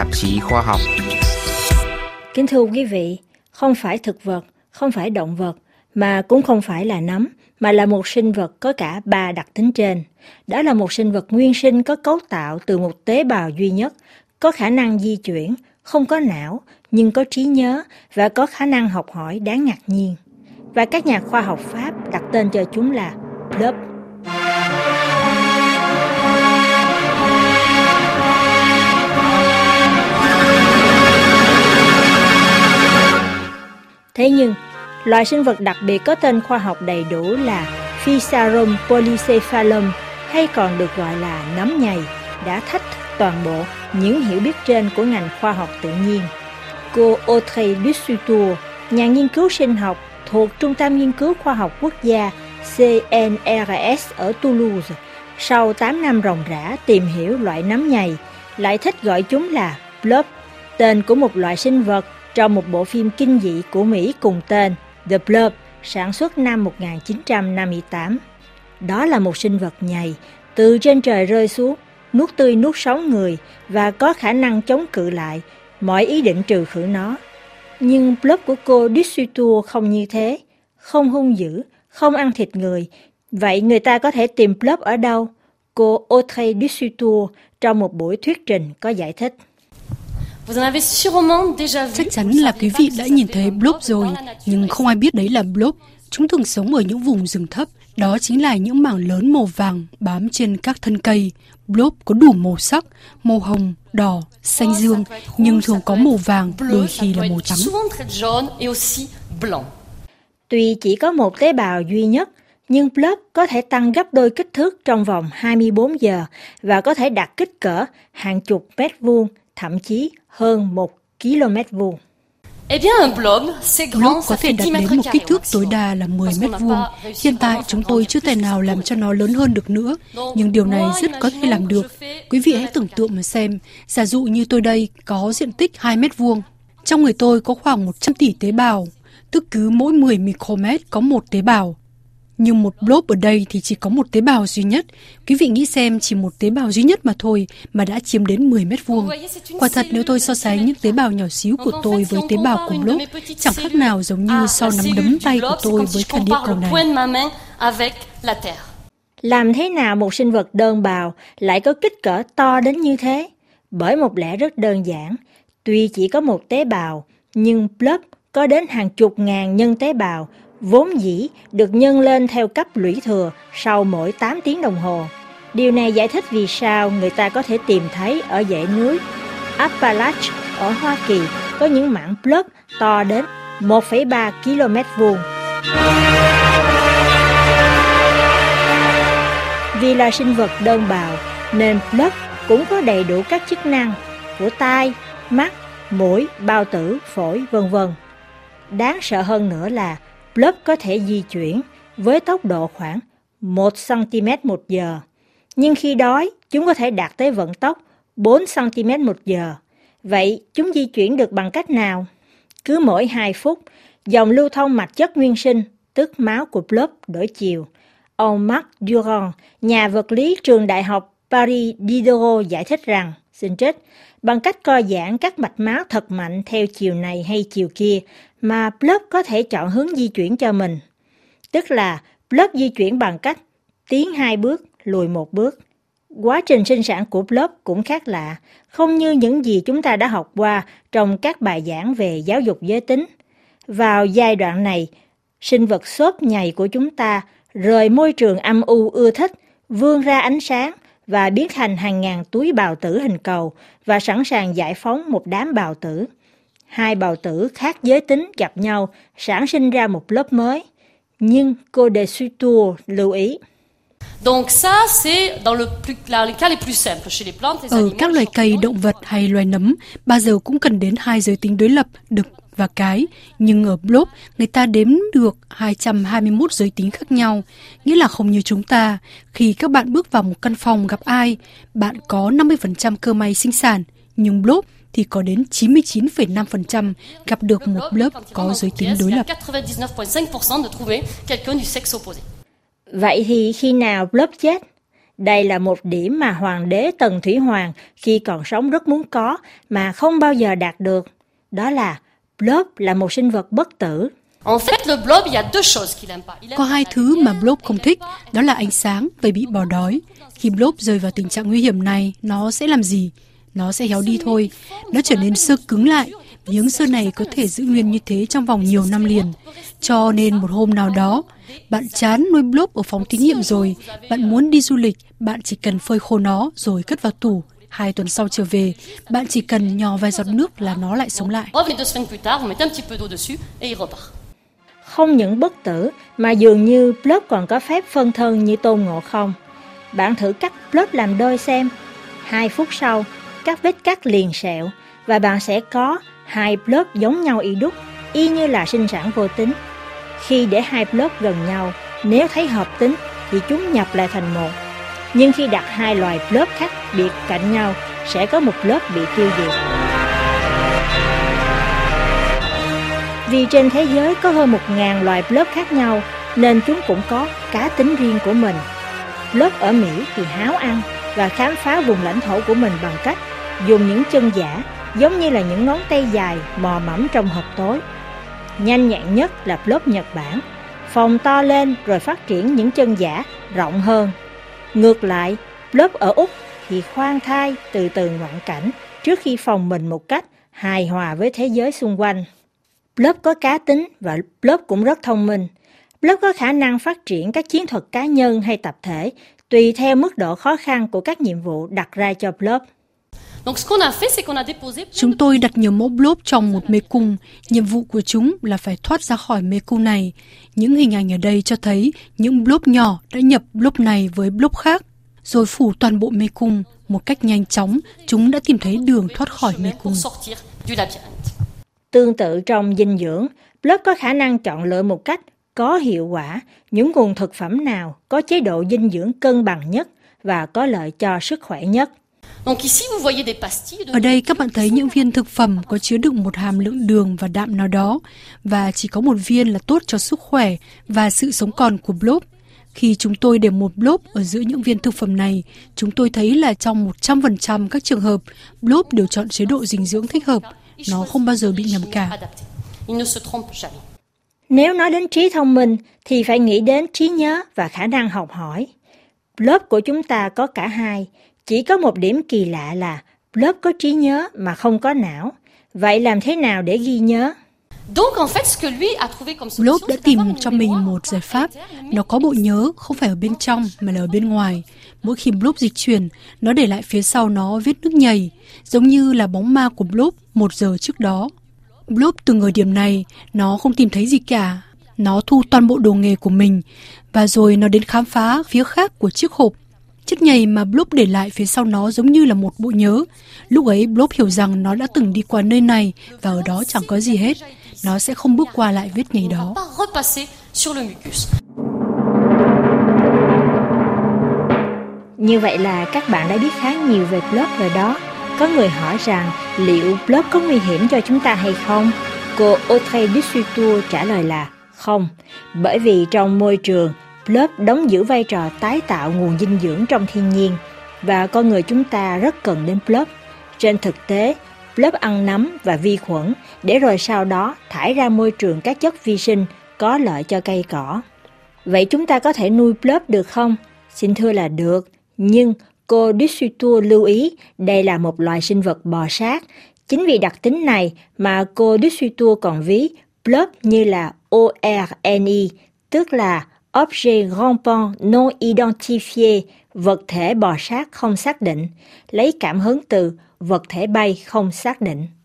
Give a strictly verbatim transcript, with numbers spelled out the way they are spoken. tạp chí khoa học. Kính thưa quý vị, không phải thực vật, không phải động vật, mà cũng không phải là nấm, mà là một sinh vật có cả ba đặc tính trên. Đó là một sinh vật nguyên sinh có cấu tạo từ một tế bào duy nhất, có khả năng di chuyển, không có não, nhưng có trí nhớ và có khả năng học hỏi đáng ngạc nhiên. Và các nhà khoa học Pháp đặt tên cho chúng là Blob. Thế nhưng, loài sinh vật đặc biệt có tên khoa học đầy đủ là Physarum polycephalum, hay còn được gọi là nấm nhầy, đã thách thức toàn bộ những hiểu biết trên của ngành khoa học tự nhiên. Cô Audrey Dussutour, nhà nghiên cứu sinh học thuộc Trung tâm Nghiên cứu Khoa học Quốc gia C N R S ở Toulouse, sau tám năm ròng rã tìm hiểu loại nấm nhầy, lại thích gọi chúng là Blob, tên của một loại sinh vật trong một bộ phim kinh dị của Mỹ cùng tên The Blob, sản xuất năm một nghìn chín trăm năm mươi tám. Đó là một sinh vật nhầy, từ trên trời rơi xuống, nuốt tươi nuốt sống người và có khả năng chống cự lại mọi ý định trừ khử nó. Nhưng Blob của cô Dussutour không như thế, không hung dữ, không ăn thịt người. Vậy người ta có thể tìm Blob ở đâu? Cô Audrey Dussutour trong một buổi thuyết trình có giải thích. Chắc chắn là quý vị đã nhìn thấy Blob rồi, nhưng không ai biết đấy là Blob. Chúng thường sống ở những vùng rừng thấp, đó chính là những mảng lớn màu vàng bám trên các thân cây. Blob có đủ màu sắc, màu hồng, đỏ, xanh dương, nhưng thường có màu vàng, đôi khi là màu trắng. Tuy chỉ có một tế bào duy nhất, nhưng Blob có thể tăng gấp đôi kích thước trong vòng hai mươi bốn giờ và có thể đạt kích cỡ hàng chục mét vuông, thậm chí hơn một ki lô mét vuông. Blob có thể đạt đến một kích thước tối đa là mười mét vuông. Hiện tại chúng tôi chưa thể nào làm cho nó lớn hơn được nữa, nhưng điều này rất có thể làm được. Quý vị hãy tưởng tượng mà xem, giả dụ như tôi đây có diện tích hai mét vuông. Trong người tôi có khoảng một trăm tỷ tế bào, tức cứ mỗi mười micromet có một tế bào. Nhưng một blob ở đây thì chỉ có một tế bào duy nhất. Quý vị nghĩ xem, chỉ một tế bào duy nhất mà thôi mà đã chiếm đến mười mét vuông. Quả thật nếu tôi so sánh những tế bào nhỏ xíu của tôi với tế bào của blob, chẳng khác nào giống như so nắm đấm tay của tôi với cả địa cầu này. Làm thế nào một sinh vật đơn bào lại có kích cỡ to đến như thế? Bởi một lẽ rất đơn giản. Tuy chỉ có một tế bào, nhưng blob có đến hàng chục ngàn nhân tế bào, vốn dĩ được nhân lên theo cấp lũy thừa sau mỗi tám tiếng đồng hồ. Điều này giải thích vì sao người ta có thể tìm thấy ở dãy núi Appalachia ở Hoa Kỳ có những mảng blob to đến một phẩy ba ki lô mét vuông. Vì là sinh vật đơn bào nên blob cũng có đầy đủ các chức năng của tai, mắt, mũi, bao tử, phổi, vân vân. Đáng sợ hơn nữa là Blob có thể di chuyển với tốc độ khoảng một xăng-ti-mét một giờ. Nhưng khi đói, chúng có thể đạt tới vận tốc bốn xăng-ti-mét một giờ. Vậy chúng di chuyển được bằng cách nào? Cứ mỗi hai phút, dòng lưu thông mạch chất nguyên sinh, tức máu của Blob đổi chiều. Ông Marc Durand, nhà vật lý trường đại học Paris Diderot giải thích rằng, xin trích, bằng cách co giãn các mạch máu thật mạnh theo chiều này hay chiều kia, mà Blob có thể chọn hướng di chuyển cho mình. Tức là Blob di chuyển bằng cách tiến hai bước, lùi một bước. Quá trình sinh sản của Blob cũng khác lạ, không như những gì chúng ta đã học qua trong các bài giảng về giáo dục giới tính. Vào giai đoạn này, sinh vật xốp nhầy của chúng ta rời môi trường âm u ưa thích, vươn ra ánh sáng và biến thành hàng ngàn túi bào tử hình cầu và sẵn sàng giải phóng một đám bào tử. Hai bào tử khác giới tính gặp nhau, sản sinh ra một lớp mới. Nhưng cô Dussutour lưu ý. Ở các loài cây, động vật hay loài nấm, bao giờ cũng cần đến hai giới tính đối lập, đực và cái. Nhưng ở blob, người ta đếm được hai trăm hai mươi mốt giới tính khác nhau. Nghĩa là không như chúng ta, khi các bạn bước vào một căn phòng gặp ai, bạn có năm mươi phần trăm cơ may sinh sản, nhưng blob thì có đến chín mươi chín phẩy năm phần trăm gặp được một blob có giới tính đối lập. Vậy thì khi nào blob chết? Đây là một điểm mà hoàng đế Tần Thủy Hoàng khi còn sống rất muốn có mà không bao giờ đạt được. Đó là Blob là một sinh vật bất tử. Có hai thứ mà Blob không thích, đó là ánh sáng và bị bỏ đói. Khi Blob rơi vào tình trạng nguy hiểm này, nó sẽ làm gì? Nó sẽ héo đi thôi. Nó trở nên sơ cứng lại. Miếng sơ này có thể giữ nguyên như thế trong vòng nhiều năm liền. Cho nên một hôm nào đó, bạn chán nuôi Blob ở phòng thí nghiệm rồi, bạn muốn đi du lịch, bạn chỉ cần phơi khô nó rồi cất vào tủ. Hai tuần sau trở về, bạn chỉ cần nhỏ vài giọt nước là nó lại sống lại. Không những bất tử mà dường như Blob còn có phép phân thân như Tôn Ngộ Không. Bạn thử cắt Blob làm đôi xem. Hai phút sau, các vết cắt liền sẹo và bạn sẽ có hai Blob giống nhau y đúc, y như là sinh sản vô tính. Khi để hai Blob gần nhau, nếu thấy hợp tính thì chúng nhập lại thành một. Nhưng khi đặt hai loài Blob khác biệt cạnh nhau, sẽ có một Blob bị tiêu diệt. Vì trên thế giới có hơn một nghìn loài Blob khác nhau, nên chúng cũng có cá tính riêng của mình. Blob ở Mỹ thì háo ăn và khám phá vùng lãnh thổ của mình bằng cách dùng những chân giả, giống như là những ngón tay dài mò mẫm trong hộp tối. Nhanh nhẹn nhất là Blob Nhật Bản, phồng to lên rồi phát triển những chân giả rộng hơn. Ngược lại, Blob ở Úc thì khoan thai từ từ ngoạn cảnh trước khi phòng mình một cách hài hòa với thế giới xung quanh. Blob có cá tính và Blob cũng rất thông minh. Blob có khả năng phát triển các chiến thuật cá nhân hay tập thể tùy theo mức độ khó khăn của các nhiệm vụ đặt ra cho Blob. Chúng tôi đặt nhiều mẫu Blob trong một mê cung. Nhiệm vụ của chúng là phải thoát ra khỏi mê cung này. Những hình ảnh ở đây cho thấy những Blob nhỏ đã nhập Blob này với Blob khác, rồi phủ toàn bộ mê cung. Một cách nhanh chóng, chúng đã tìm thấy đường thoát khỏi mê cung. Tương tự trong dinh dưỡng, Blob có khả năng chọn lựa một cách có hiệu quả những nguồn thực phẩm nào có chế độ dinh dưỡng cân bằng nhất và có lợi cho sức khỏe nhất. Ở đây các bạn thấy những viên thực phẩm có chứa đựng một hàm lượng đường và đạm nào đó, và chỉ có một viên là tốt cho sức khỏe và sự sống còn của Blob. Khi chúng tôi để một Blob ở giữa những viên thực phẩm này, chúng tôi thấy là trong một trăm phần trăm các trường hợp, Blob đều chọn chế độ dinh dưỡng thích hợp. Nó không bao giờ bị nhầm cả. Nếu nói đến trí thông minh thì phải nghĩ đến trí nhớ và khả năng học hỏi. Blob của chúng ta có cả hai. Chỉ có một điểm kỳ lạ là Blob có trí nhớ mà không có não. Vậy làm thế nào để ghi nhớ? Blob đã tìm cho mình một giải pháp. Nó có bộ nhớ không phải ở bên trong mà là ở bên ngoài. Mỗi khi Blob dịch chuyển, nó để lại phía sau nó vết nước nhầy, giống như là bóng ma của Blob một giờ trước đó. Blob từng ở điểm này, nó không tìm thấy gì cả. Nó thu toàn bộ đồ nghề của mình và rồi nó đến khám phá phía khác của chiếc hộp. Chất nhầy mà Blob để lại phía sau nó giống như là một bộ nhớ. Lúc ấy Blob hiểu rằng nó đã từng đi qua nơi này và ở đó chẳng có gì hết. Nó sẽ không bước qua lại vết nhầy đó. Như vậy là các bạn đã biết khá nhiều về Blob rồi đó. Có người hỏi rằng liệu Blob có nguy hiểm cho chúng ta hay không? Cô Audrey Dussutour trả lời là không, bởi vì trong môi trường, Blob đóng giữ vai trò tái tạo nguồn dinh dưỡng trong thiên nhiên và con người chúng ta rất cần đến Blob. Trên thực tế, Blob ăn nấm và vi khuẩn để rồi sau đó thải ra môi trường các chất vi sinh có lợi cho cây cỏ. Vậy chúng ta có thể nuôi Blob được không? Xin thưa là được, nhưng cô Dussutour lưu ý đây là một loài sinh vật bò sát. Chính vì đặc tính này mà cô Dussutour còn ví Blob như là o rờ en i, tức là Objet rampant non identifié, vật thể bò sát không xác định, lấy cảm hứng từ vật thể bay không xác định.